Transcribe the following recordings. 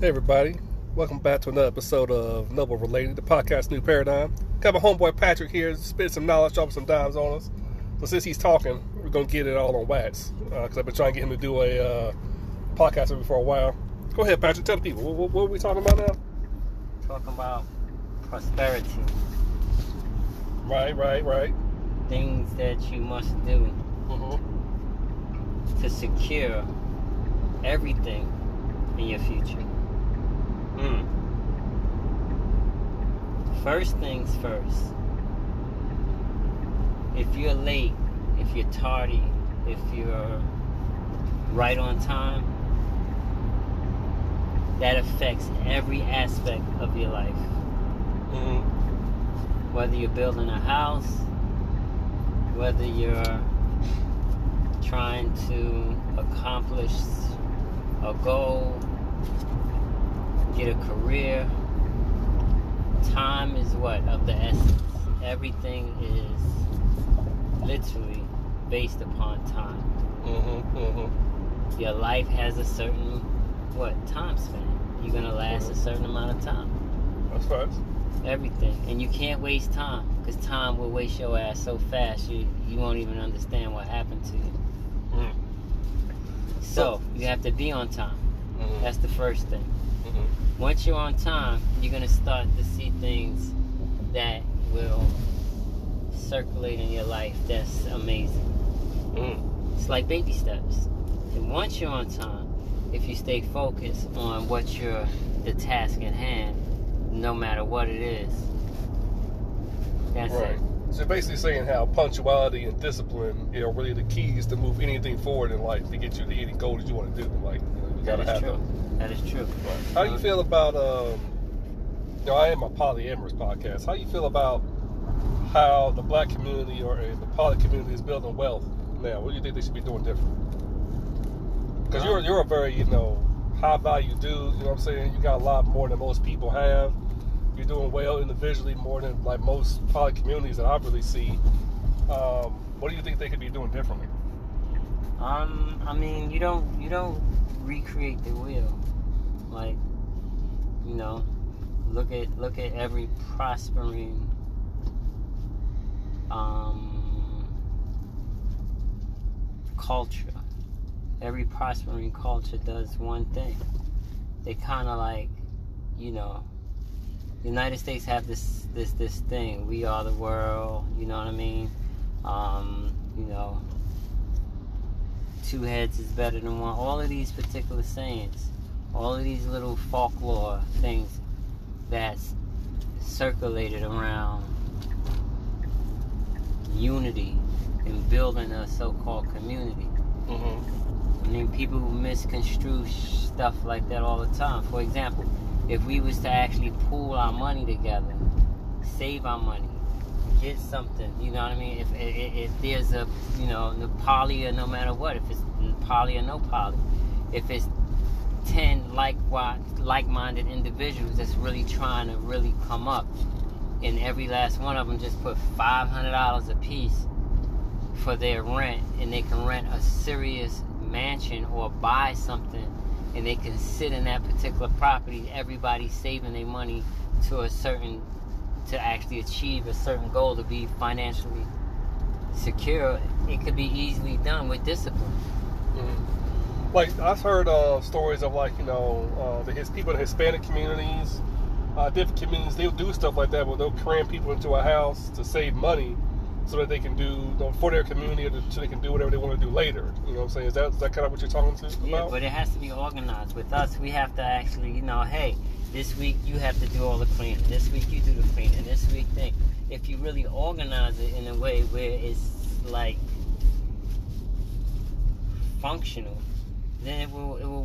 Hey everybody, welcome back to another episode of Noble Related, the podcast New Paradigm. Got my homeboy Patrick here, spitting some knowledge, dropping some dimes on us. So since he's talking, we're going to get it all on wax, because I've been trying to get him to do a podcast with me for a while. Go ahead Patrick, tell the people, what are we talking about now? Talking about prosperity. Right. Things that you must do to secure everything in your future. First things first. If you're late, if you're tardy, if you're right on time, that affects every aspect of your life. Whether you're building a house, whether you're trying to accomplish a goal, get a career, time is what? Of the essence. Everything is literally based upon time. Your life has a certain, time span. You're going to last a certain amount of time. That's right. Everything. And you can't waste time, because time will waste your ass so fast you won't even understand what happened to you. So, you have to be on time. That's the first thing. Once you're on time, you're going to start to see things that will circulate in your life. That's amazing. It's like baby steps. And once you're on time, if you stay focused on what you're, the task at hand, no matter what it is, that's it. So basically saying how punctuality and discipline are really the keys to move anything forward in life, to get you to any goal that you want to do. Like, you gotta have them. That is true. How do you feel about, you know, I am a polyamorous podcast. How do you feel about how the black community or the poly community is building wealth now? What do you think they should be doing different? Because you're a very, you know, high value dude, you know what I'm saying? You got a lot more than most people have. You're doing well individually more than like most poly communities that I really see. What do you think they could be doing differently? I mean, you don't recreate the wheel. Like, you know, look at every prospering culture. Every prospering culture does one thing. They kind of like, you know, the United States have this thing. We are the world. You know what I mean? You know, two heads is better than one. All of these particular sayings, all of these little folklore things that's circulated around unity and building a so-called community. I mean, people misconstrue stuff like that all the time. For example, if we was to actually pool our money together, save our money, get something, you know what I mean? If there's a, you know, the poly or no matter what, if it's poly or no poly, if it's 10 like-minded individuals that's really trying to really come up, and every last one of them just put $500 a piece for their rent, and they can rent a serious mansion or buy something, and they can sit in that particular property, everybody's saving their money to actually achieve a certain goal to be financially secure. It could be easily done with discipline. Like, I've heard stories of, like, you know, people in Hispanic communities, different communities, they'll do stuff like that where they'll cram people into a house to save money so that they can do, you know, for their community, or so they can do whatever they want to do later. You know what I'm saying? Is that kind of what you're talking about? Yeah, but it has to be organized. With us, we have to actually, you know, hey, this week you have to do all the cleaning. This week you do the cleaning. This week thing. If you really organize it in a way where it's like functional, then it will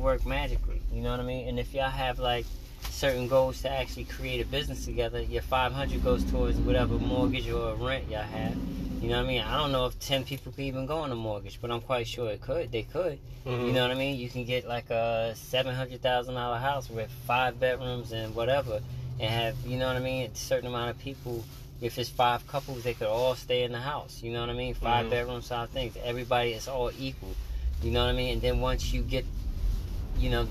work magically. You know what I mean? And if y'all have like certain goals to actually create a business together, your 500 goes towards whatever mortgage or rent y'all have. You know what I mean? I don't know if 10 people could even go on a mortgage, but I'm quite sure it could. They could. You know what I mean? You can get like a $700,000 house with 5 bedrooms and whatever, and have, you know what I mean, a certain amount of people. If it's 5 couples, they could all stay in the house. You know what I mean? 5 bedroom style things. Everybody is all equal. You know what I mean? And then once you get, you know,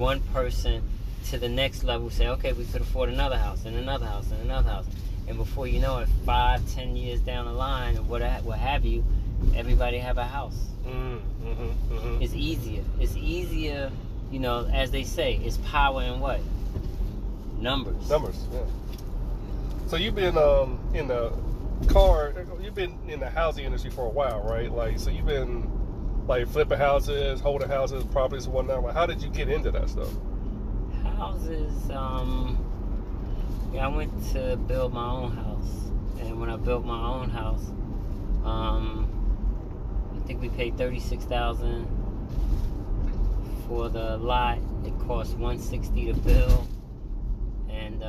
one person to the next level, say, okay, we could afford another house and another house and another house. And before you know it, 5, 10 years down the line, or what have you, everybody have a house. It's easier. It's easier, you know, as they say, it's power in what? Numbers. Numbers, yeah. So you've been you've been in the housing industry for a while, right? Like, so you've been like flipping houses, holding houses, properties, and whatnot. Like, how did you get into that stuff? Houses, yeah, I went to build my own house. And when I built my own house, I think we paid $36,000 for the lot. It cost $160 to build. And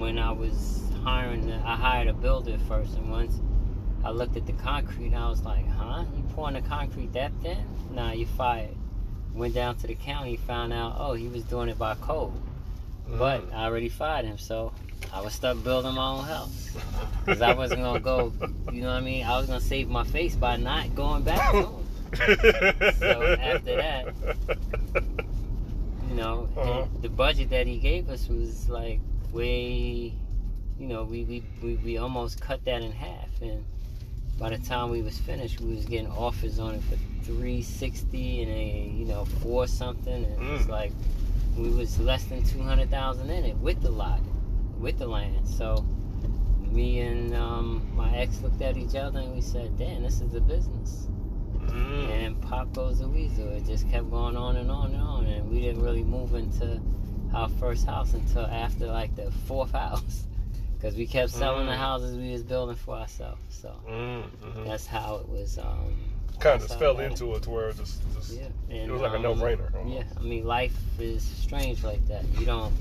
when I was hiring, I hired a builder first. And once I looked at the concrete, and I was like, huh? You pouring the concrete that thin? Nah, you fired. Went down to the county, found out, oh, he was doing it by code. But I already fired him, so I was stuck building my own house. Because I wasn't going to go, you know what I mean? I was going to save my face by not going back to him. So after that, you know, the budget that he gave us was like way, you know, we almost cut that in half. And by the time we was finished, we was getting offers on it for $360 and a, you know, $4 something. And it was like, we was less than $200,000 in it with the lot, with the land. So me and my ex looked at each other and we said, damn, this is a business. And pop goes the weasel. It just kept going on and on and on. And we didn't really move into our first house until after like the fourth house. Because we kept selling the houses we was building for ourselves. So that's how it was. Kind of fell into it to where it just yeah. And, it was like a no-brainer. Yeah, I mean, life is strange like that. You don't,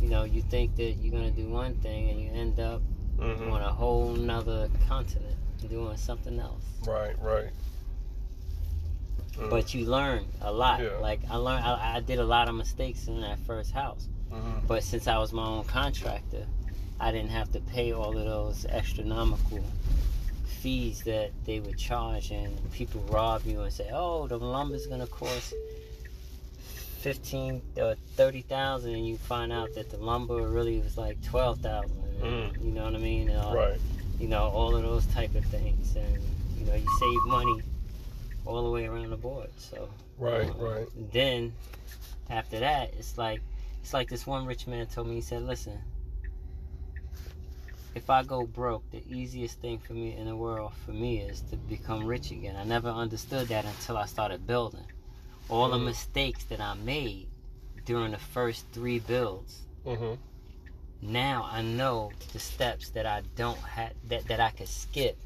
you know, you think that you're going to do one thing and you end up on a whole nother continent doing something else. Right, right. But you learn a lot. Yeah. Like, I learned, I did a lot of mistakes in that first house. But since I was my own contractor, I didn't have to pay all of those astronomical fees that they would charge, and people rob you and say, oh, the lumber's gonna cost $15,000 or $30,000, and you find out that the lumber really was like $12,000. You know what I mean? And, right. You know, all of those type of things, and you know, you save money all the way around the board. So right, right. Then after that, it's like this one rich man told me. He said, listen, if I go broke, the easiest thing for me in the world for me is to become rich again. I never understood that until I started building. All the mistakes that I made during the first 3 builds, now I know the steps that I don't have, that I could skip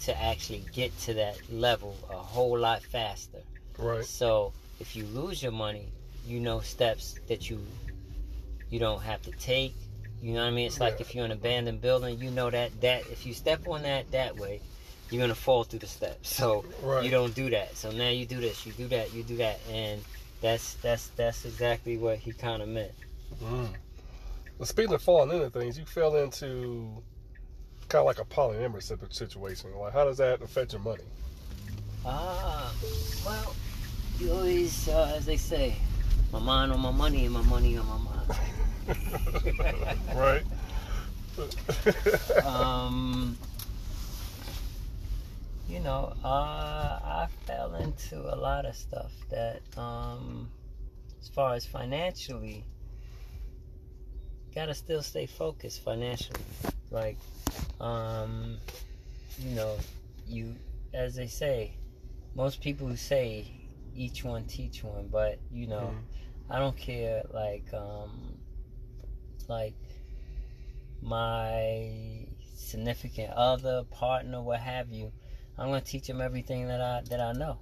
to actually get to that level a whole lot faster. Right. So if you lose your money, you know steps that you don't have to take. You know what I mean? It's like if you're in an abandoned building, you know that if you step on that way, you're going to fall through the steps. So you don't do that. So now you do this, you do that, you do that. And that's exactly what he kind of meant. Well, speaking of falling into things, you fell into kind of like a polyamorous situation. Like, how does that affect your money? Well, you always, as they say, my mind on my money and my money on my mind. Right. You know, I fell into a lot of stuff that, as far as financially, gotta still stay focused financially. Like, you know, as they say, most people who say each one teach one, but you know, I don't care. Like, like my significant other, partner, what have you, I'm gonna teach them everything that I know.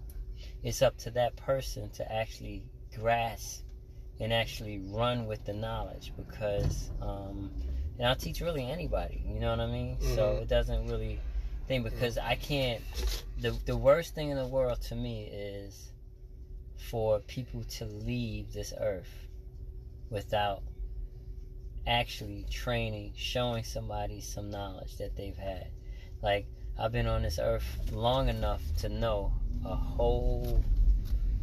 It's up to that person to actually grasp and actually run with the knowledge, because and I'll teach really anybody, you know what I mean? So it doesn't really think, because I can't, the worst thing in the world to me is for people to leave this earth without actually training, showing somebody some knowledge that they've had. Like, I've been on this earth long enough to know a whole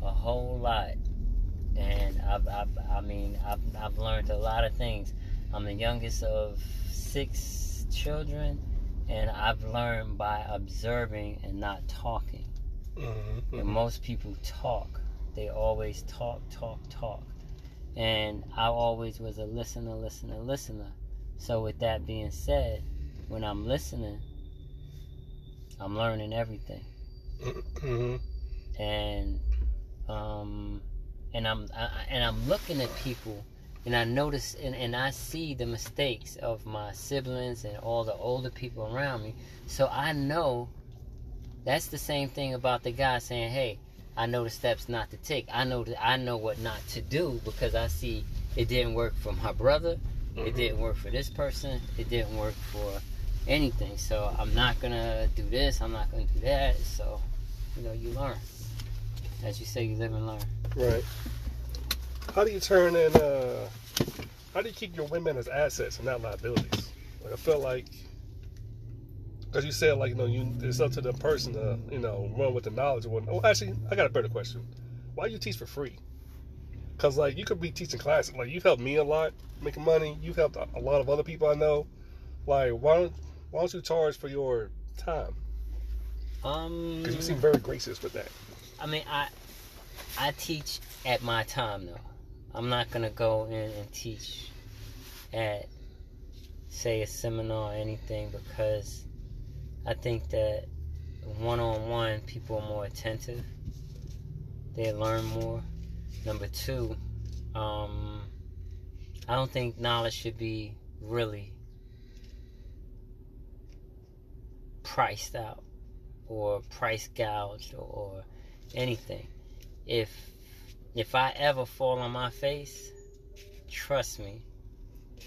lot and I mean I've learned a lot of things. I'm the youngest of 6 children, and I've learned by observing and not talking. And most people talk. They always talk. And I always was a listener. So with that being said, when I'm listening, I'm learning everything. And I'm looking at people, and I notice and I see the mistakes of my siblings and all the older people around me. So I know that's the same thing about the guy saying, "Hey, I know the steps not to take. I know what not to do because I see it didn't work for my brother. It didn't work for this person. It didn't work for anything. So I'm not gonna do this. I'm not gonna do that." So, you know, you learn. As you say, you live and learn. Right. How do you turn in? How do you keep your women as assets and not liabilities? Like, I feel like, because you said, like, you know, it's up to the person to, you know, run with the knowledge or whatnot. Well, actually, I got a better question. Why do you teach for free? Because, like, you could be teaching classes. Like, you've helped me a lot making money. You've helped a lot of other people I know. Like, why don't you charge for your time? Because you seem very gracious with that. I mean, I teach at my time, though. I'm not going to go in and teach at, say, a seminar or anything, because I think that one-on-one, people are more attentive. They learn more. Number 2, I don't think knowledge should be really priced out or price gouged or anything. If I ever fall on my face, trust me,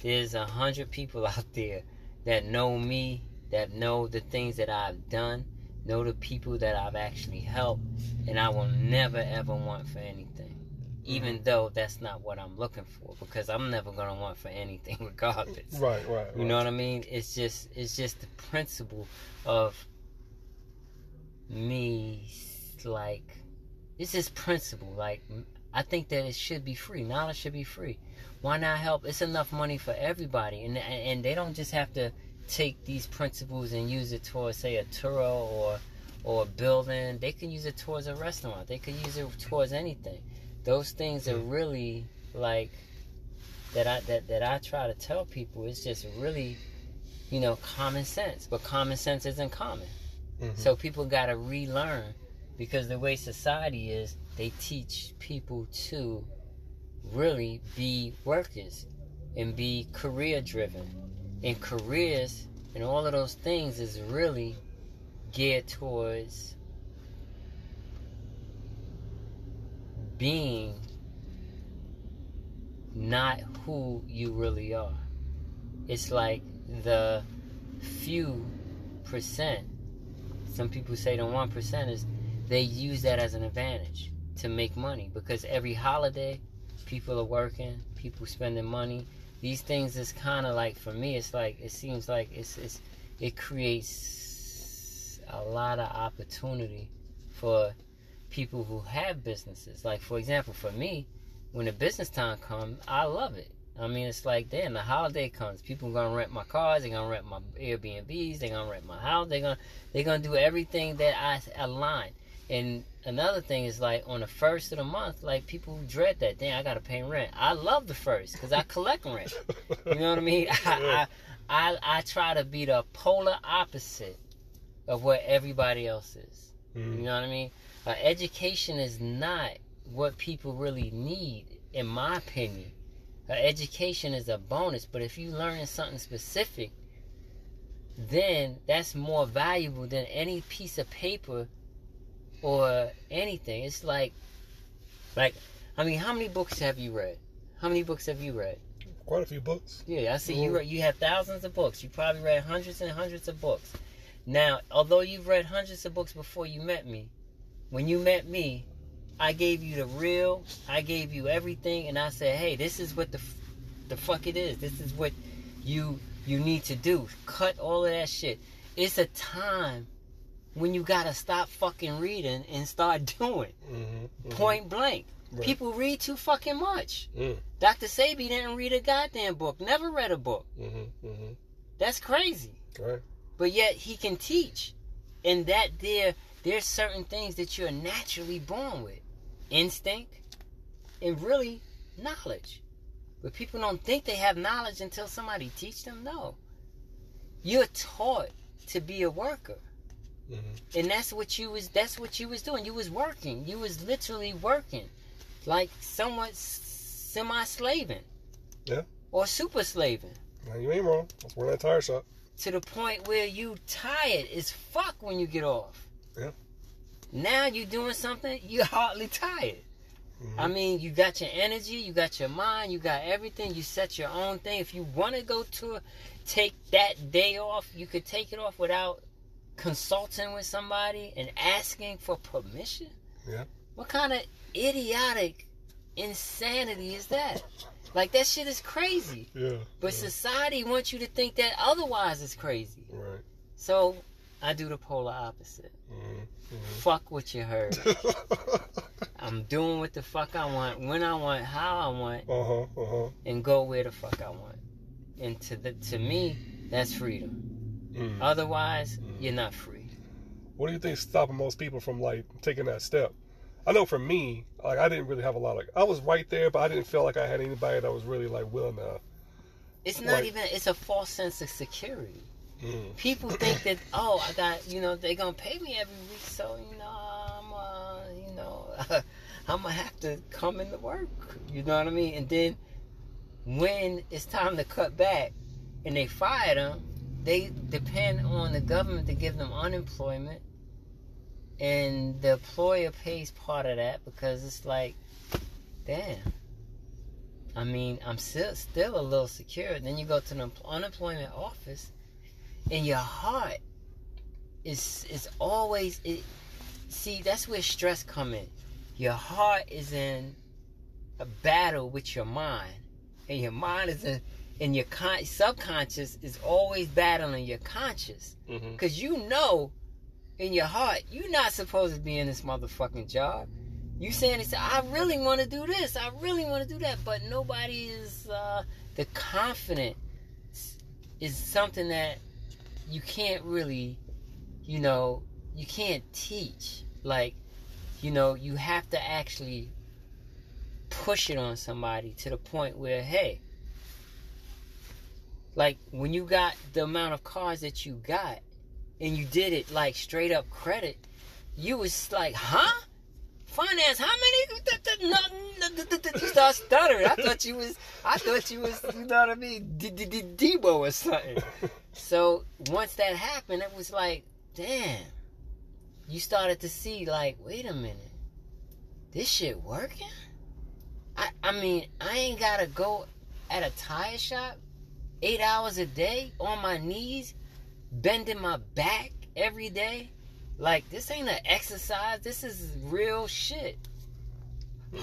there's 100 people out there that know me, that know the things that I've done, know the people that I've actually helped, and I will never ever want for anything, even though that's not what I'm looking for, because I'm never gonna want for anything regardless. Right. You know what I mean? It's just the principle of me, like, it's this principle. Like, I think that it should be free. Knowledge should be free. Why not help? It's enough money for everybody, and they don't just have to take these principles and use it towards, say, a Turo or a building. They can use it towards a restaurant. They can use it towards anything. Those things are really, like, that I try to tell people. It's just really, you know, common sense. But common sense isn't common. So people got to relearn, because the way society is, they teach people to really be workers and be career-driven. And careers and all of those things is really geared towards being not who you really are. It's like the few percent, some people say the 1%, they use that as an advantage to make money, because every holiday people are working, people spending money. These things is kind of like, for me, it's like, it seems like it creates a lot of opportunity for people who have businesses. Like, for example, for me, when the business time comes, I love it. I mean, it's like, then the holiday comes, people are gonna rent my cars, they're gonna rent my Airbnbs, they're gonna rent my house, they're gonna do everything that I align. And another thing is, like, on the 1st of the month, like, people dread that. Damn, I got to pay rent. I love the 1st because I collect rent. You know what I mean? I try to be the polar opposite of what everybody else is. You know what I mean? Education is not what people really need, in my opinion. Education is a bonus, but if you learn something specific, then that's more valuable than any piece of paper or anything. It's like, I mean, how many books have you read? Quite a few books. Yeah, I see you have thousands of books. You probably read hundreds and hundreds of books. Now, although you've read hundreds of books before you met me, when you met me, I gave you the real, I gave you everything, and I said, hey, this is what the fuck it is. This is what you need to do. Cut all of that shit. It's a time when you gotta stop fucking reading and start doing. Point blank. Right. People read too fucking much. Mm. Dr. Sebi didn't read a goddamn book. Never read a book. Mm-hmm, mm-hmm. That's crazy. Right. But yet he can teach. And that there's certain things that you're naturally born with. Instinct. And really, knowledge. But people don't think they have knowledge until somebody teach them. No. You're taught to be a worker. Mm-hmm. And that's what you was doing. You was working. You was literally working. Like somewhat semi-slaving. Yeah. Or super-slaving. Now you ain't wrong. That's where that tire shop. To the point where you tired as fuck when you get off. Yeah. Now you doing something, you're hardly tired. Mm-hmm. I mean, you got your energy, you got your mind, you got everything. You set your own thing. If you want to go to take that day off, you could take it off without consulting with somebody and asking for permission. Yeah. What kind of idiotic insanity is that? Like, that shit is crazy. Yeah. But society wants you to think that otherwise is crazy. Right. So I do the polar opposite. Mm-hmm. Fuck what you heard. I'm doing what the fuck I want, when I want, how I want, and go where the fuck I want. And to me, that's freedom. Mm. Otherwise, you're not free. What do you think is stopping most people from, like, taking that step? I know for me, like, I didn't really have a lot of... I was right there, but I didn't feel like I had anybody that was really, like, willing to... It's not like, even... It's a false sense of security. Mm. People think that, oh, I got... You know, they're going to pay me every week, so, you know, I'm going to have to come into work. You know what I mean? And then when it's time to cut back and they fire them, they depend on the government to give them unemployment. And the employer pays part of that because it's like, damn. I mean, I'm still a little secure. Then you go to the unemployment office and your heart is always... See, that's where stress come in. Your heart is in a battle with your mind. And your mind is in... And your subconscious is always battling your conscious. Because you know, in your heart, you're not supposed to be in this motherfucking job. You saying, it's, I really want to do this. I really want to do that. But nobody is... the confidence is something that you can't really, you know... You can't teach. Like, you know, you have to actually push it on somebody to the point where, hey, like, when you got the amount of cars that you got and you did it like straight up credit, you was like, huh? Finance, how many? You start stuttering. I thought you was, you know what I mean, Debo or something. So once that happened, it was like, damn. You started to see, like, wait a minute, this shit working? I mean, I ain't got to go at a tire shop 8 hours a day on my knees, bending my back every day. Like, this ain't an exercise. This is real shit.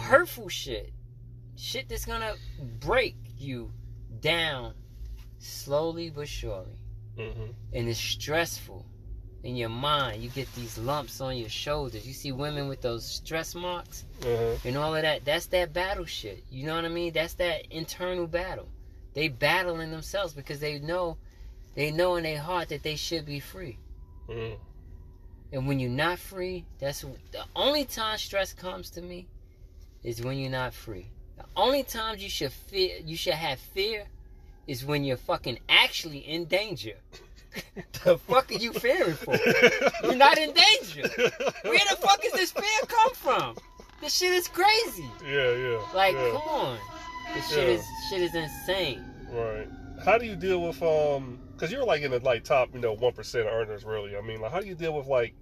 Hurtful shit. Shit that's going to break you down slowly but surely. Mm-hmm. And it's stressful. In your mind, you get these lumps on your shoulders. You see women with those stress marks and all of that. That's that battle shit. You know what I mean? That's that internal battle. They battling themselves because they know in their heart that they should be free. Mm-hmm. And when you're not free, that's the only time stress comes to me is when you're not free. The only times you should have fear is when you're fucking actually in danger. The fuck are you fearing for? You're not in danger. Where the fuck is this fear come from? This shit is crazy. Yeah. Like, come on. This shit is insane. Right. How do you deal with, because you're like in the like top, you know, 1% earners really. I mean, like, how do you deal with, like,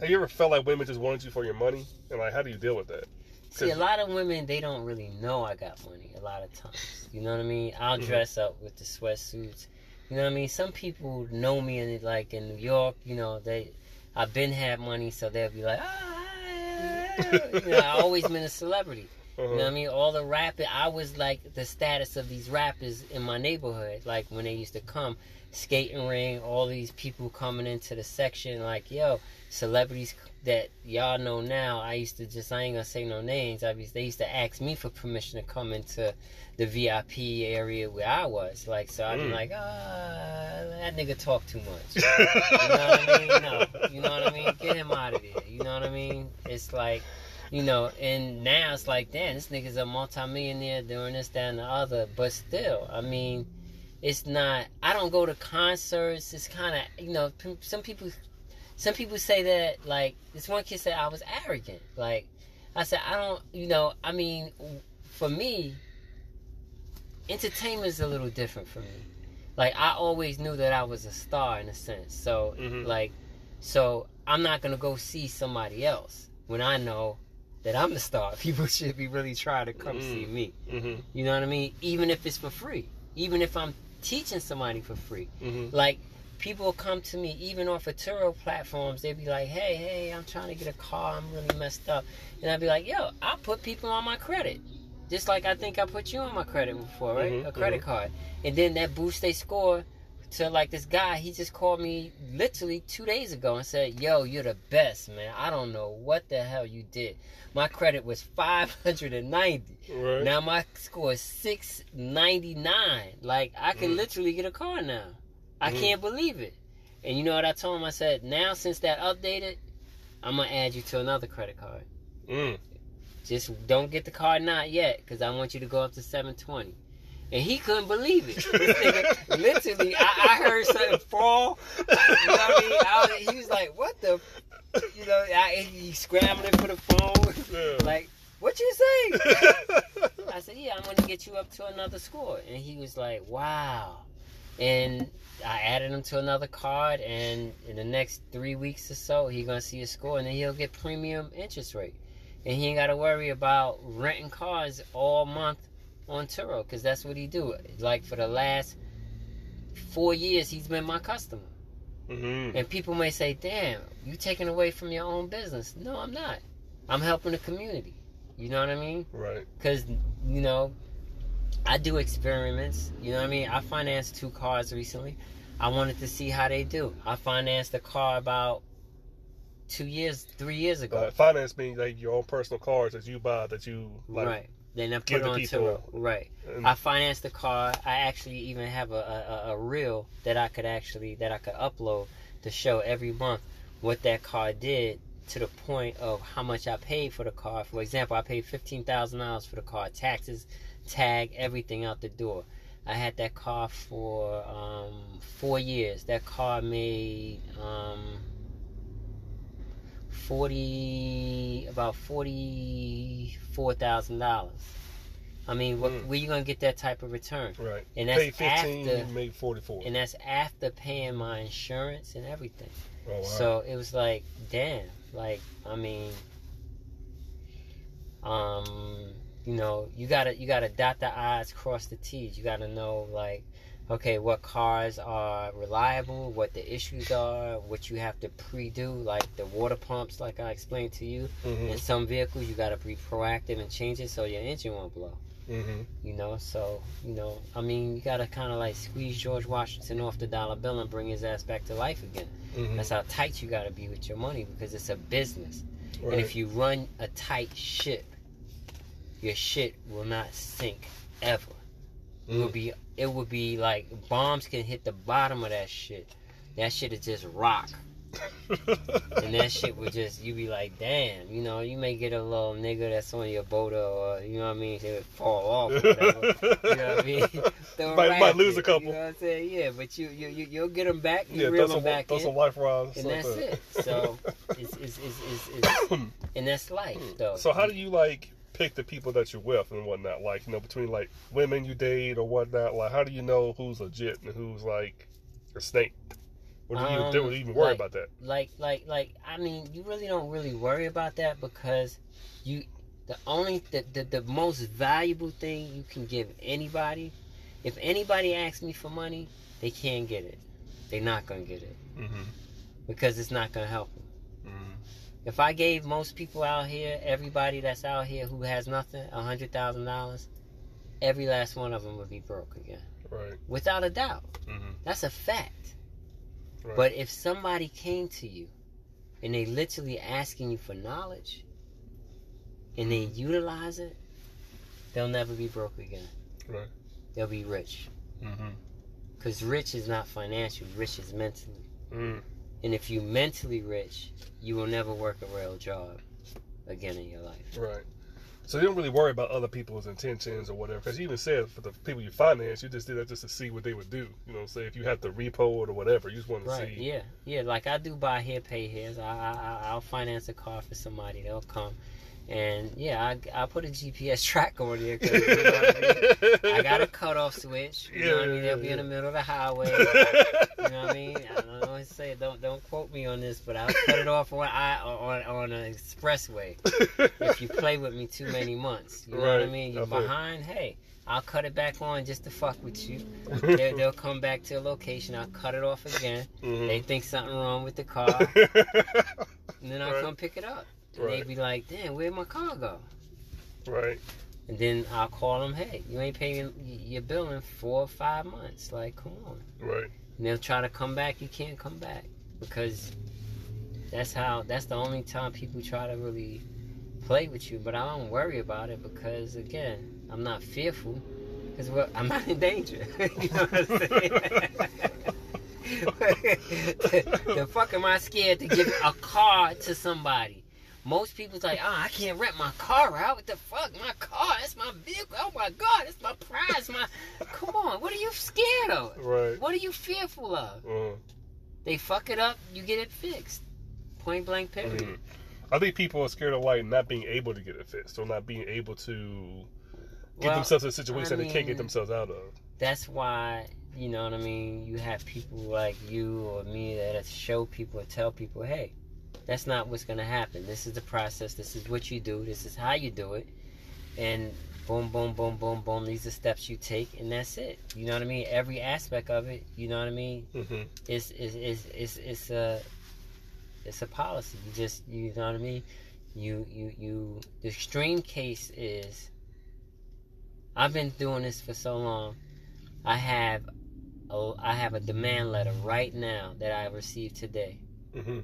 have you ever felt like women just wanted you for your money? And like, how do you deal with that? See, a lot of women, they don't really know I got money a lot of times. You know what I mean? I'll dress up with the sweatsuits. You know what I mean? Some people know me in like in New York, you know, I've been had money, so they'll be like, ah, you know, I've always been a celebrity. You know what I mean? All the rappers, I was like the status of these rappers in my neighborhood. Like when they used to come, skating ring, all these people coming into the section, like, yo, celebrities that y'all know now, I used to just, I ain't gonna say no names, they used to ask me for permission to come into the VIP area where I was. Like, so I'd be like, that nigga talk too much. You know what I mean? No. You know what I mean? Get him out of here. You know what I mean? It's like, you know, and now it's like, damn, this nigga's a multimillionaire doing this, that, and the other. But still, I mean, it's not, I don't go to concerts. It's kind of, you know, some people say that, like, this one kid said I was arrogant. Like, I said, I don't, you know, I mean, for me, entertainment's a little different for me. Like, I always knew that I was a star in a sense. So, like, so I'm not going to go see somebody else when I know that I'm the star. People should be really trying to come see me. You know what I mean? Even if it's for free. Even if I'm teaching somebody for free. Like, people come to me, even off of Turo platforms, they be like, hey, I'm trying to get a car, I'm really messed up. And I'd be like, yo, I put people on my credit. Just like I think I put you on my credit before, right? A credit card. And then that boosts their score to, like, this guy, he just called me literally 2 days ago and said, yo, you're the best, man. I don't know what the hell you did. My credit was 590. Right. Now my score is 699. Like, I can literally get a car now. I can't believe it. And you know what I told him? I said, now since that updated, I'm going to add you to another credit card. Just don't get the card not yet, because I want you to go up to 720. And he couldn't believe it. This nigga, literally, I heard something fall. You know what I mean? He was like, what the? You know, he scrambling for the phone. Yeah. Like, what you say? I said, yeah, I'm going to get you up to another score. And he was like, wow. And I added him to another card. And in the next 3 weeks or so, he's going to see a score. And then he'll get premium interest rate. And he ain't got to worry about renting cars all month on Turo, because that's what he do. Like, for the last 4 years, he's been my customer. And people may say, damn, you taking away from your own business. No, I'm not. I'm helping the community. You know what I mean? Right. Because, you know, I do experiments. You know what I mean? I financed 2 cars recently. I wanted to see how they do. I financed a car about 3 years ago. Finance means like your own personal cars that you buy, that you like. Right. Then I put it on Turo. Right. I financed the car. I actually even have a reel that I could upload to show every month what that car did, to the point of how much I paid for the car. For example, I paid $15,000 for the car, taxes, tag, everything out the door. I had that car for 4 years. That car made $44,000. I mean, where you gonna get that type of return? Right. And that's after you made 44. And that's after paying my insurance and everything. Oh, wow. So it was like, damn. Like, I mean, you know, you gotta dot the I's, cross the T's. You gotta know, like, okay, what cars are reliable, what the issues are, what you have to pre-do, like the water pumps, like I explained to you. In some vehicles, you got to be proactive and change it so your engine won't blow. You know, so, you know, I mean, you got to kind of like squeeze George Washington off the dollar bill and bring his ass back to life again. That's how tight you got to be with your money, because it's a business. Right. And if you run a tight ship, your shit will not sink ever. It would be like bombs can hit the bottom of that shit. That shit is just rock. And that shit would just, you be like, damn, you know, you may get a little nigga that's on your boat, or, you know what I mean, it would fall off or whatever. You know what I mean? might lose a couple. You know what I'm saying? Yeah, but you'll get them back. You reel them back in. Throw some life rods. And that's it. So, it's and that's life, though. So how do you, like, pick the people that you're with and whatnot, like, you know, between like women you date or whatnot, like, how do you know who's legit and who's like a snake? Or do you even worry about that? I mean, you really don't really worry about that, because the most valuable thing you can give anybody, if anybody asks me for money, they can't get it. They're not gonna get it because it's not gonna help them. If I gave most people out here, everybody that's out here who has nothing, $100,000, every last one of them would be broke again. Right. Without a doubt. Mm-hmm. That's a fact. Right. But if somebody came to you and they literally asking you for knowledge and they utilize it, they'll never be broke again. Right. They'll be rich. Mm-hmm. Because rich is not financial. Rich is mentally. Mm. And if you're mentally rich, you will never work a real job again in your life. Right. So you don't really worry about other people's intentions or whatever. Because you even said for the people you finance, you just did that just to see what they would do. You know, say if you have to repo it or whatever, you just want to see. Yeah, yeah. Like I do buy here, pay here. So I'll finance a car for somebody. They'll come. And, yeah, I put a GPS track on there because, you know what I mean? I got a cutoff switch. You know what I mean? They'll be in the middle of the highway. You know what I mean? I don't know what to say. Don't quote me on this, but I'll cut it off on an expressway if you play with me too many months. You know what I mean? You're behind. Hey, I'll cut it back on just to fuck with you. They'll come back to a location. I'll cut it off again. Mm-hmm. They think something wrong with the car. And then I'll come pick it up. And they'd be like, damn, where'd my car go? Right. And then I'll call them, hey, you ain't paying your bill in 4 or 5 months. Like, come on. Right. And they'll try to come back. You can't come back because that's the only time people try to really play with you. But I don't worry about it because, again, I'm not fearful because I'm not in danger. You know what I'm saying? The fuck am I scared to give a car to somebody? Most people's like, I can't rent my car out. What the fuck? My car, that's my vehicle. Oh, my God, it's my prize. Come on, what are you scared of? Right. What are you fearful of? They fuck it up, you get it fixed. Point blank period. Mm-hmm. I think people are scared of, like, not being able to get it fixed or not being able to get themselves in a situation they can't get themselves out of. That's why, you know what I mean, you have people like you or me that show people or tell people, hey, that's not what's going to happen. This is the process. This is what you do. This is how you do it. And boom, boom, boom, boom, boom. These are steps you take, and that's it. You know what I mean? Every aspect of it, you know what I mean? Mm-hmm. It's a policy. You just, you know what I mean? The extreme case is, I've been doing this for so long. I have a demand letter right now that I received today. Mm-hmm.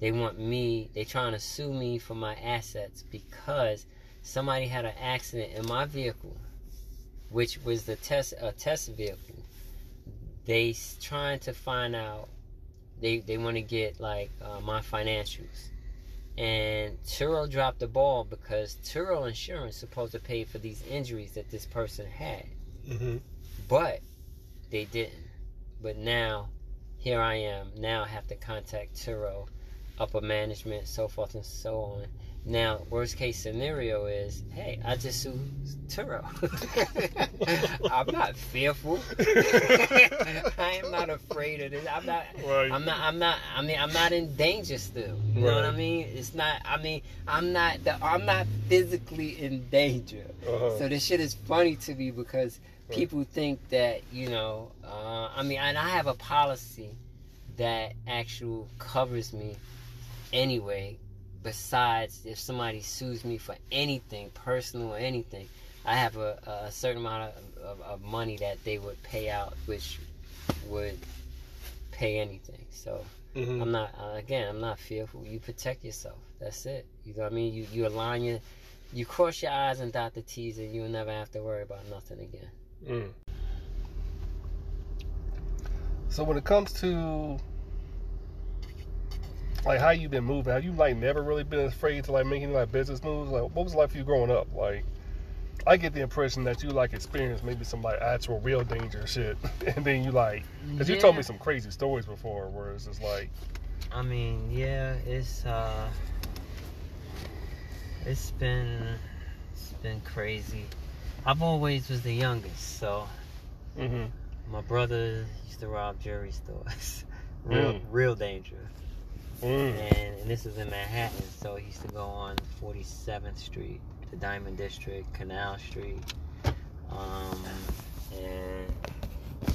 They want me, they trying to sue me for my assets because somebody had an accident in my vehicle, which was a test vehicle. They trying to find out, they want to get like my financials. And Turo dropped the ball because Turo Insurance supposed to pay for these injuries that this person had. Mm-hmm. But they didn't. But now, here I am. Now I have to contact Turo, upper management, so forth and so on. Now, worst case scenario is, hey, I just sued Turo. I'm not fearful. I am not afraid of this. I'm not in danger still. You know what I mean? It's not. I mean, I'm not physically in danger. Uh-huh. So this shit is funny to me because people think that, you know. And I have a policy that actually covers me anyway, besides if somebody sues me for anything, personal or anything, I have a certain amount of money that they would pay out, which would pay anything. So mm-hmm. I'm not fearful. You protect yourself. That's it. You know what I mean? You align you cross your I's and dot the T's and you'll never have to worry about nothing again. Mm. So when it comes to like how you've been moving, have you like never really been afraid to like make any like business moves? Like what was life for you growing up? Like I get the impression that you like experienced maybe some like actual real danger shit, and then you like because you told me some crazy stories before where it's just like. I mean, yeah, it's been crazy. I've always was the youngest, so. Mm-hmm. My brother used to rob jewelry stores. Real danger. Mm. And this was in Manhattan, so he used to go on 47th Street, the Diamond District, Canal Street. And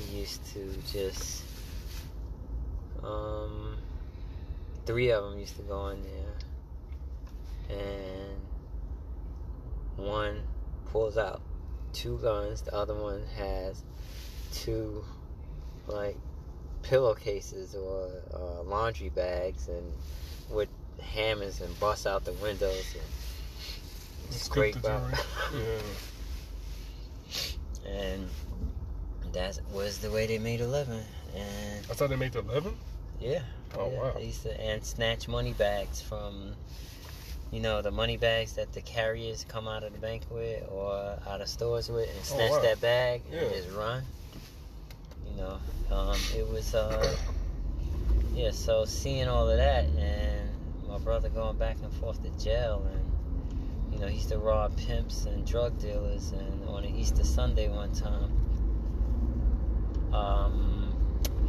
he used to just... three of them used to go in there. and one pulls out 2 guns. The other one has 2, like, pillowcases or laundry bags and with hammers, and bust out the windows and scrape out. Yeah. And that was the way they made a living. And I thought they made the living? Yeah. Oh, yeah. Wow. They used to snatch money bags from, you know, the money bags that the carriers come out of the bank with or out of stores with, and snatch that bag and just run. You know, it was, yeah, so seeing all of that and my brother going back and forth to jail, and, you know, he used to rob pimps and drug dealers, and on an Easter Sunday one time,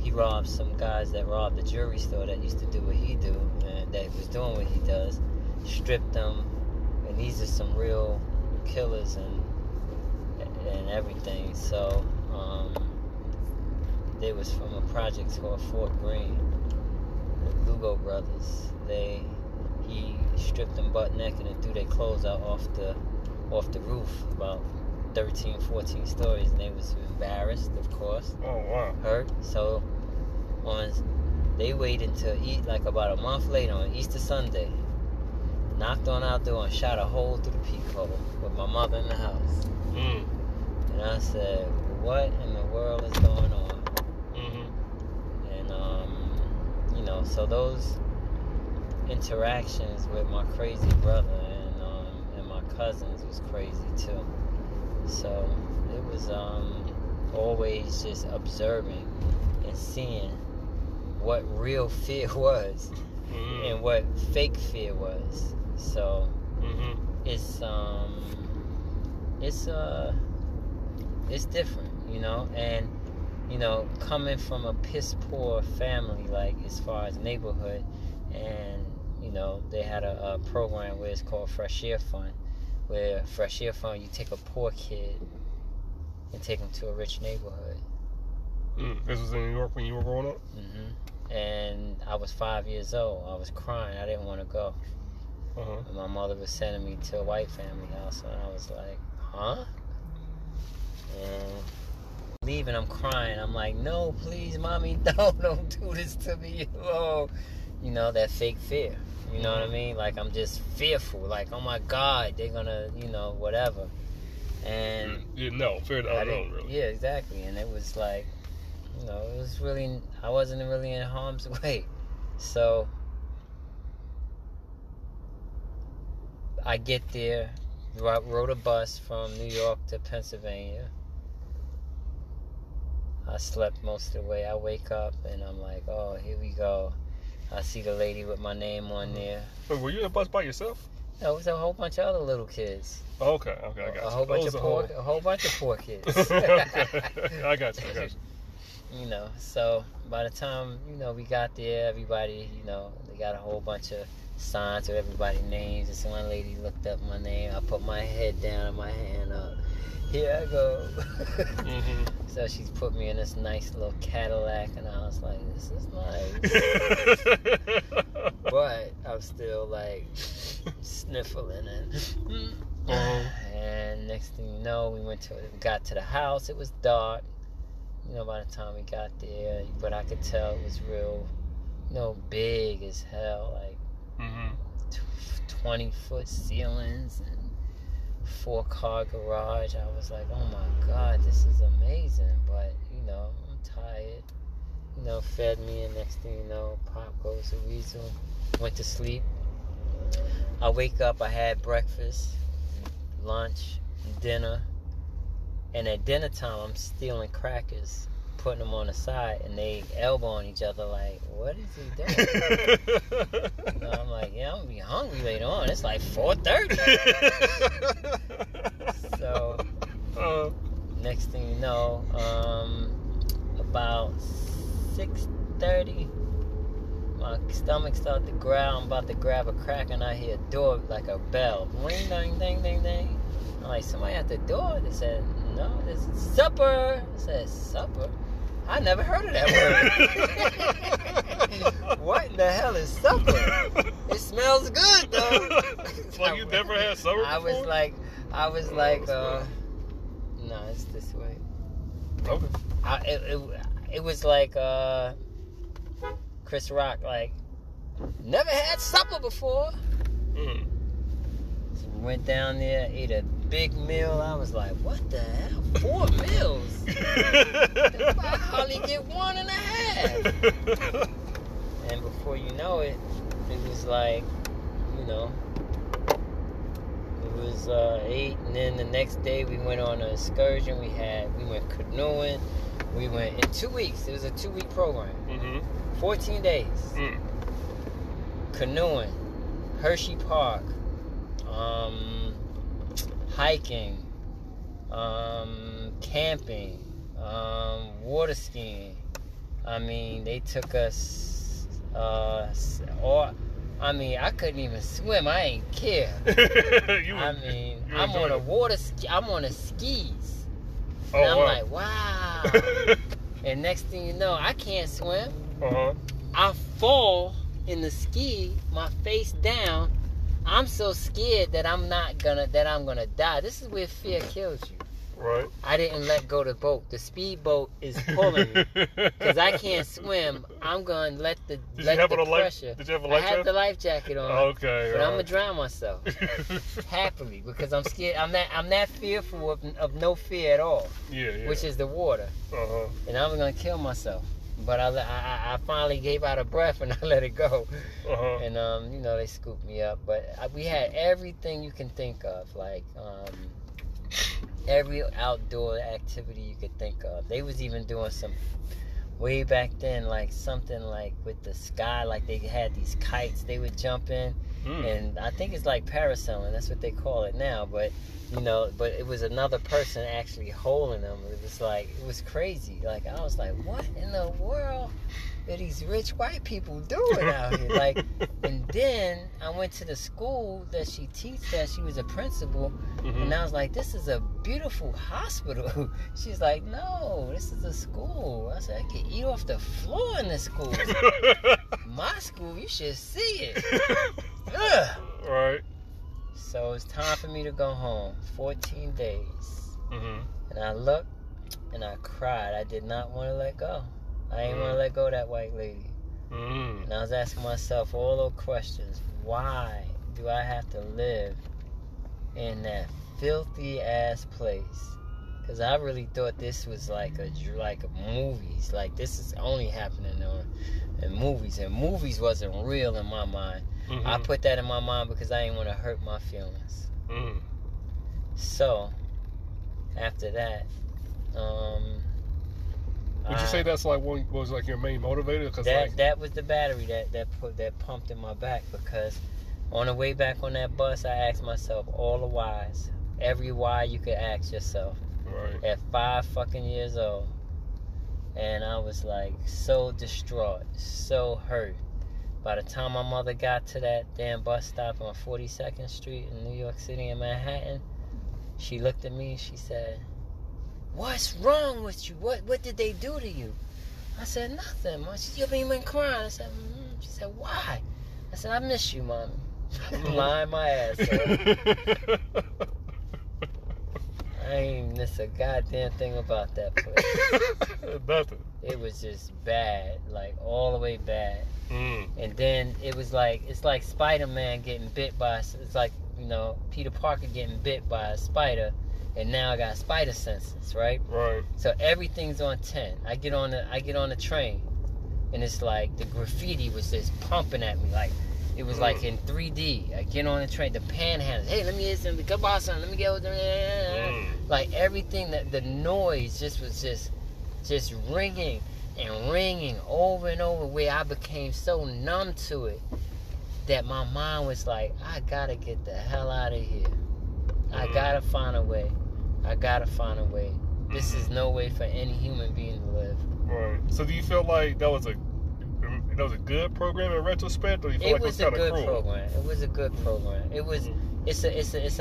he robbed some guys that robbed the jewelry store that used to do what he do, and that was doing what he does, stripped them, and these are some real killers and everything, so, they was from a project called Fort Greene, the Lugo brothers. He stripped them butt naked and threw their clothes out off the roof about 13, 14 stories, and they was embarrassed, of course. Oh wow. Hurt. So they waited to eat like about a month later on Easter Sunday. Knocked on out door and shot a hole through the peephole with my mother in the house. Mm. And I said, what in the world is going on? You know, so those interactions with my crazy brother and my cousins was crazy too. So it was always just observing and seeing what real fear was and what fake fear was. So it's different, you know, and you know, coming from a piss poor family, like as far as neighborhood, and you know, they had a program where it's called Fresh Air Fund, where Fresh Air Fund, you take a poor kid and take him to a rich neighborhood. This was in New York when you were growing up? And I was 5 years old. I was crying. I didn't want to go. And my mother was sending me to a white family house, and I was like, huh? And leaving, I'm crying. I'm like, no, please, mommy, don't do this to me. Oh, you know, that fake fear. You know what I mean? Like, I'm just fearful. Like, oh my God, they're gonna, you know, whatever. And you know, fear the unknown, really. Yeah, exactly. And it was like, you know, it was really, I wasn't really in harm's way. So I get there, rode a bus from New York to Pennsylvania. I slept most of the way. I wake up and I'm like, oh, here we go. I see the lady with my name on there. Wait, were you in the bus by yourself? No, it was a whole bunch of other little kids. Okay, okay, I got you. A whole bunch of poor kids. Okay. I got you. You know, so by the time, you know, we got there, everybody, you know, they got a whole bunch of signs with everybody's names. This one lady looked up my name. I put my head down and my hand up. Here I go. So she's put me in this nice little Cadillac, and I was like, this is nice. But I'm still like sniffling and and next thing you know, we got to the house. It was dark, you know, by the time we got there, but I could tell it was real, you know, big as hell, like 20-foot ceilings and 4-car garage. I was like, oh my God, this is amazing, but you know, I'm tired. You know, fed me, and next thing you know, Pop goes to Weasel. Went to sleep. I wake up, I had breakfast, lunch, dinner, and at dinner time, I'm stealing crackers, putting them on the side, and they elbowing each other like, what is he doing? You know, I'm like, yeah, I'm gonna be hungry later on. It's like 4:30. So next thing you know, about 6:30, my stomach started to growl. I'm about to grab a crack, and I hear a door, like a bell, ring, ding, ding, ding, ding. I'm like, somebody at the door? They said, no, this is supper. I said, supper? I never heard of that word. What in the hell is supper? It smells good though. Like you never had supper before? I was like, no, it's this way. Okay. It was like Chris Rock, like, never had supper before. Mm. So we went down there, ate a big meal. I was like, what the hell? 4 meals? I hardly get 1.5. And before you know it, it was like, you know, it was 8, and then the next day we went on an excursion. We went canoeing. We went in 2 weeks. It was a 2-week program. Mm-hmm. 14 days. Mm. Canoeing, Hershey Park, hiking, camping, water skiing. I mean, they took us, I couldn't even swim. I ain't care. I'm on a water ski. I'm on a skis. Oh, and I'm like, wow. And next thing you know, I can't swim. Uh-huh. I fall in the ski, my face down. I'm so scared that I'm gonna die. This is where fear kills you. Right. I didn't let go the boat. The speedboat is pulling me because I can't swim. I'm gonna let the pressure. Did you have a life jacket? I had the life jacket on. Okay. But I'm gonna drown myself happily because I'm scared. I'm not fearful of no fear at all. Yeah. Yeah. Which is the water. Uh-huh. And I'm gonna kill myself. But I finally gave out a breath and I let it go. Uh-huh. And, you know, they scooped me up. But we had everything you can think of, like every outdoor activity you could think of. They was even doing some, way back then, like something like with the sky, like they had these kites they would jump in. Mm. And I think it's like parasailing. That's what they call it now. But, you know, but it was another person actually holding them. It was like, it was crazy. Like, I was like, what in the world are these rich white people doing out here? Like, and then I went to the school that she teaches at. She was a principal. Mm-hmm. And I was like, this is a beautiful hospital. She's like, no, this is a school. I said, I could eat off the floor in this school. My school, you should see it. Ugh. Right. So it's time for me to go home. 14 days. Mm-hmm. And I looked and I cried. I did not want to let go. I didn't want to let go of that white lady. Mm-hmm. And I was asking myself all those questions. Why do I have to live in that filthy ass place? Because I really thought this was like a movies. Like this is only happening in movies. And movies wasn't real in my mind. Mm-hmm. I put that in my mind because I didn't want to hurt my feelings. Mm-hmm. So, after that, would you say that's like what was like your main motivator? Cause that was the battery that pumped in my back, because on the way back on that bus, I asked myself all the whys, every why you could ask yourself. Right. At 5 fucking years old, and I was like so distraught, so hurt. By the time my mother got to that damn bus stop on 42nd Street in New York City in Manhattan, she looked at me and she said, what's wrong with you? What did they do to you? I said, nothing, Mom. She said, you've been crying. I said, She said, why? I said, I miss you, Mommy. Lying my ass off. I ain't miss a goddamn thing about that place. Nothing. It was just bad, like all the way bad. Mm. And then it was like, it's like Spider-Man getting bit by, it's like, you know, Peter Parker getting bit by a spider, and now I got spider senses, right? Right. So everything's on 10. I get on the train, and it's like the graffiti was just pumping at me, like it was like in 3D. I get on the train, the panhandlers, hey, let me hear something, come on, son, let me get with them. Like everything, that the noise just was just ringing and ringing over and over, where I became so numb to it that my mind was like, I gotta get the hell out of here. I gotta find a way. I gotta find a way. This is no way for any human being to live. Right. So do you feel like that was a good program in retrospect, or you feel it like was kind of cruel? It was a good program. It was it's an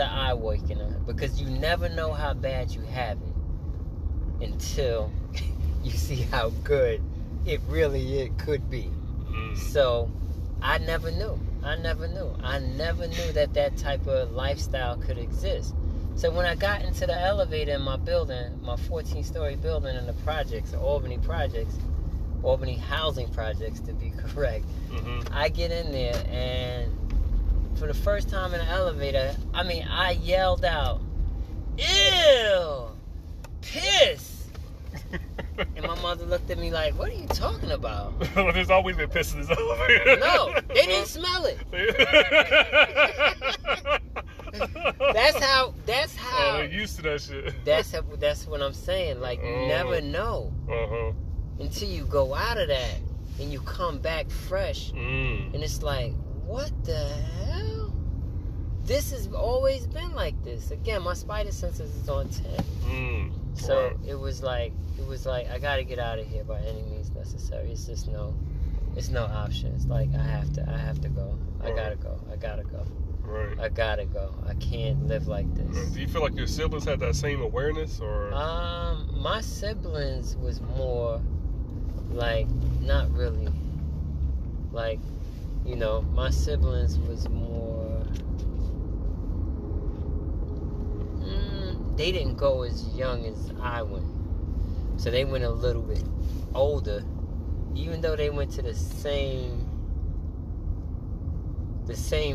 eye wakener, because you never know how bad you have it until you see how good it really could be. So I never knew that type of lifestyle could exist. So when I got into the elevator in my building, my 14-story building in the projects, the Albany projects, Albany housing projects to be correct, I get in there, and for the first time in the elevator, I mean, I yelled out, "Ew! Piss!" And my mother looked at me like, "What are you talking about?" Well, there's always been piss in this elevator. No, they didn't smell it. That's how. They're used to that shit. That's what I'm saying. Like, you never know until you go out of that and you come back fresh, and it's like, what the hell? This has always been like this. Again, my spider senses is on 10. So it was like I gotta get out of here by any means necessary. It's just no option. It's like I have to go. I gotta go. I can't live like this. Do you feel like your siblings had that same awareness, or? My siblings was more like, not really. Like, you know, my siblings was more. They didn't go as young as I went, so they went a little bit older, even though they went to the same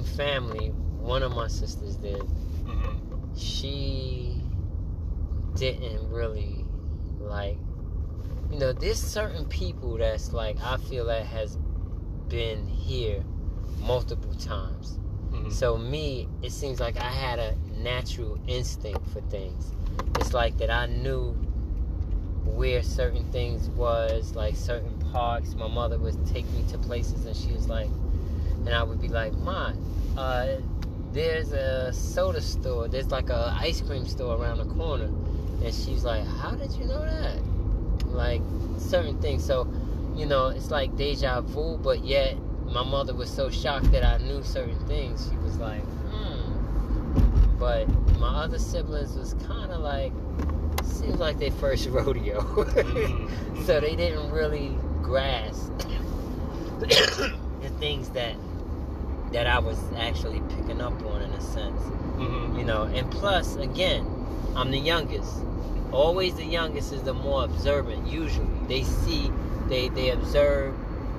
family. One of my sisters did. She didn't really, like, you know, there's certain people that's like, I feel that has been here multiple times. So me, it seems like I had a natural instinct for things. It's like that I knew where certain things was, like certain parks. My mother would take me to places, and she was like, and I would be like, "Ma, there's a soda store. There's like a ice cream store around the corner." And she's like, "How did you know that?" Like certain things. So, you know, it's like deja vu, but yet my mother was so shocked that I knew certain things. She was like, But my other siblings was kind of like, seems like their first rodeo. So they didn't really grasp the things that I was actually picking up on, in a sense. You know, and plus, again, I'm the youngest. Always the youngest is the more observant, usually. They see, they observe,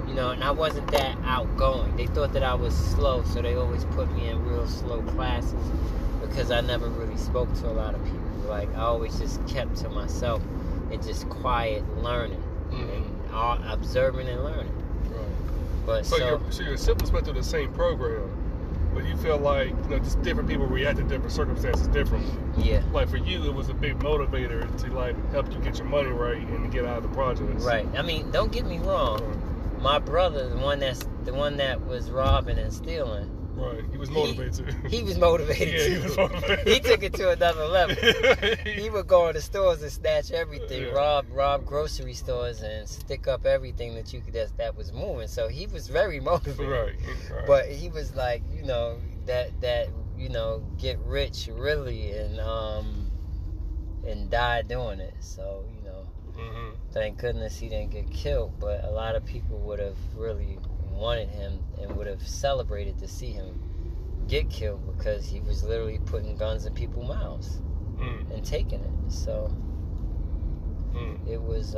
you know, and I wasn't that outgoing. They thought that I was slow, so they always put me in real slow classes because I never really spoke to a lot of people. Like, I always just kept to myself and just quiet learning, and observing and learning. Right. But so your siblings went through the same program, but you feel like, you know, just different people react to different circumstances differently. Yeah. Like for you, it was a big motivator to like help you get your money right and get out of the projects. Right. I mean, don't get me wrong. My brother, the one that was robbing and stealing. Right, he was motivated. He was motivated too. He was motivated. He took it to another level. He would go into stores and snatch everything, rob grocery stores and stick up everything that you could, that was moving. So he was very motivated. Right. But he was like, you know, that you know, get rich really and die doing it. So, you know. Thank goodness he didn't get killed, but a lot of people would have really wanted him and would have celebrated to see him get killed, because he was literally putting guns in people's mouths and taking it. So it was,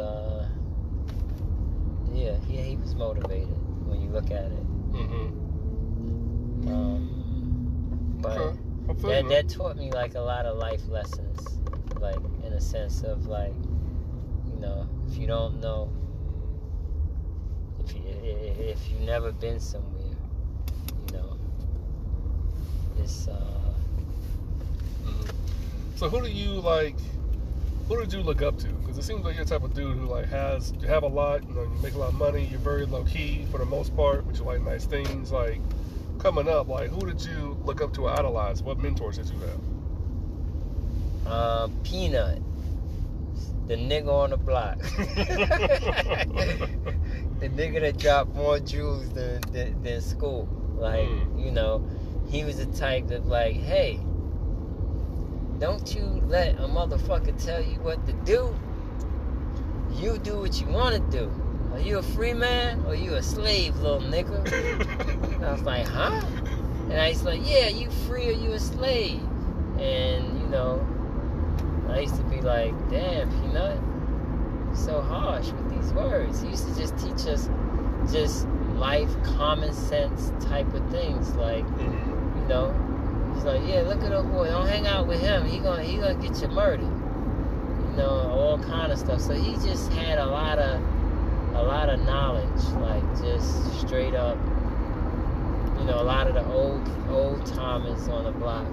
he was motivated when you look at it. But okay. that taught me like a lot of life lessons, like in a sense of like, you know, if you don't know, if you've never been somewhere, you know, it's. So who did you look up to? Because it seems like you're the type of dude who like you have a lot, you know, you make a lot of money, you're very low key for the most part, but you like nice things. Like coming up, like who did you look up to or idolize? What mentors did you have? Peanut. The nigga on the block. The nigga that dropped more jewels than school. Like, you know, he was the type that like, hey, don't you let a motherfucker tell you what to do. You do what you want to do. Are you a free man or you a slave, little nigga? And I was like, huh? And I used to like, yeah, you free or you a slave? And, you know, I used to be like, damn, Peanut, you're so harsh with these words. He used to just teach us just life, common sense type of things. Like, you know, he's like, yeah, look at old boy. Don't hang out with him. He gonna get you murdered. You know, all kind of stuff. So he just had a lot of knowledge, like just straight up, you know, a lot of the old timers on the block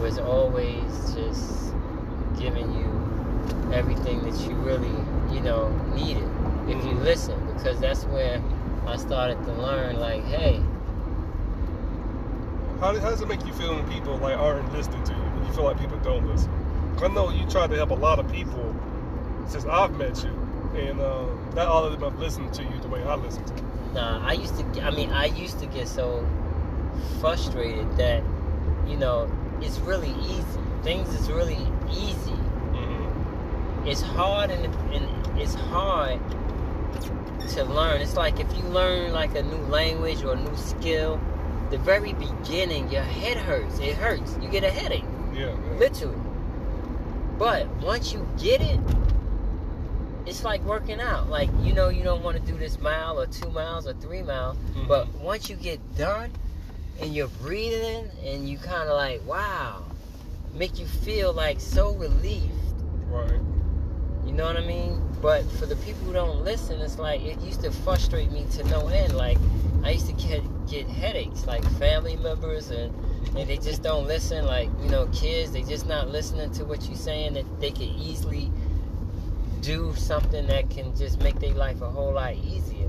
was always just giving you everything that you really, you know, needed if you listen, because that's where I started to learn, like, hey. How does it make you feel when people, like, aren't listening to you, when you feel like people don't listen? I know you tried to help a lot of people since I've met you, and not all of them have listened to you the way I listen to you. Nah, I used to get so frustrated that, you know, it's really easy. Things is really easy. Mm-hmm. It's hard, and it's hard to learn. It's like if you learn like a new language or a new skill, the very beginning, your head hurts. It hurts. You get a headache. Yeah. Literally. But once you get it, it's like working out. Like, you know, you don't want to do this mile or 2 miles or 3 miles. Mm-hmm. But once you get done and you're breathing and you kind of like, wow, make you feel like so relieved. Right. You know what I mean? But for the people who don't listen, it's like it used to frustrate me to no end. Like, I used to get headaches, like family members and they just don't listen. Like, you know, kids, they just not listening to what you're saying, that they could easily do something that can just make their life a whole lot easier,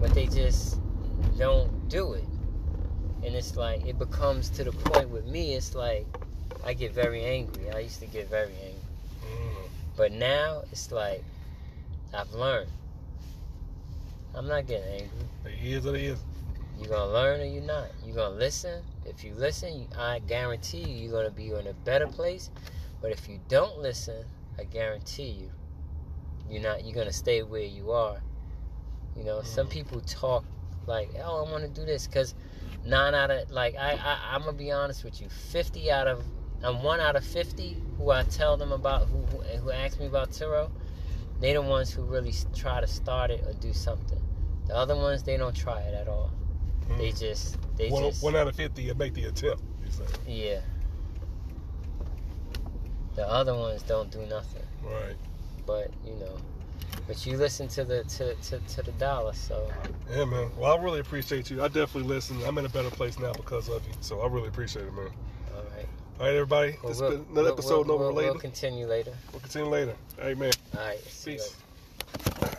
but they just don't do it. And it's like, it becomes to the point with me, it's like, I get very angry. I used to get very angry. But now, it's like, I've learned. I'm not getting angry. It is what it is. You're going to learn or you're not. You're going to listen. If you listen, I guarantee you, you're going to be in a better place. But if you don't listen, I guarantee you, you're going to stay where you are. You know, some people talk like, oh, I want to do this. Because 9 out of, like, I'm going to be honest with you, I'm 1 out of 50 who I tell them about, who ask me about Turo. They the ones who really try to start it or do something. The other ones, they don't try it at all. They just 1 out of 50 make the attempt. Yeah. The other ones don't do nothing. Right. But you know, but you listen to the to the dollar. So. Yeah, man. Well, I really appreciate you. I definitely listen. I'm in a better place now because of you. So I really appreciate it, man. All right. All right, everybody. Well, this has been another episode. Noble Related. We'll continue later. All right, man. All right. Peace.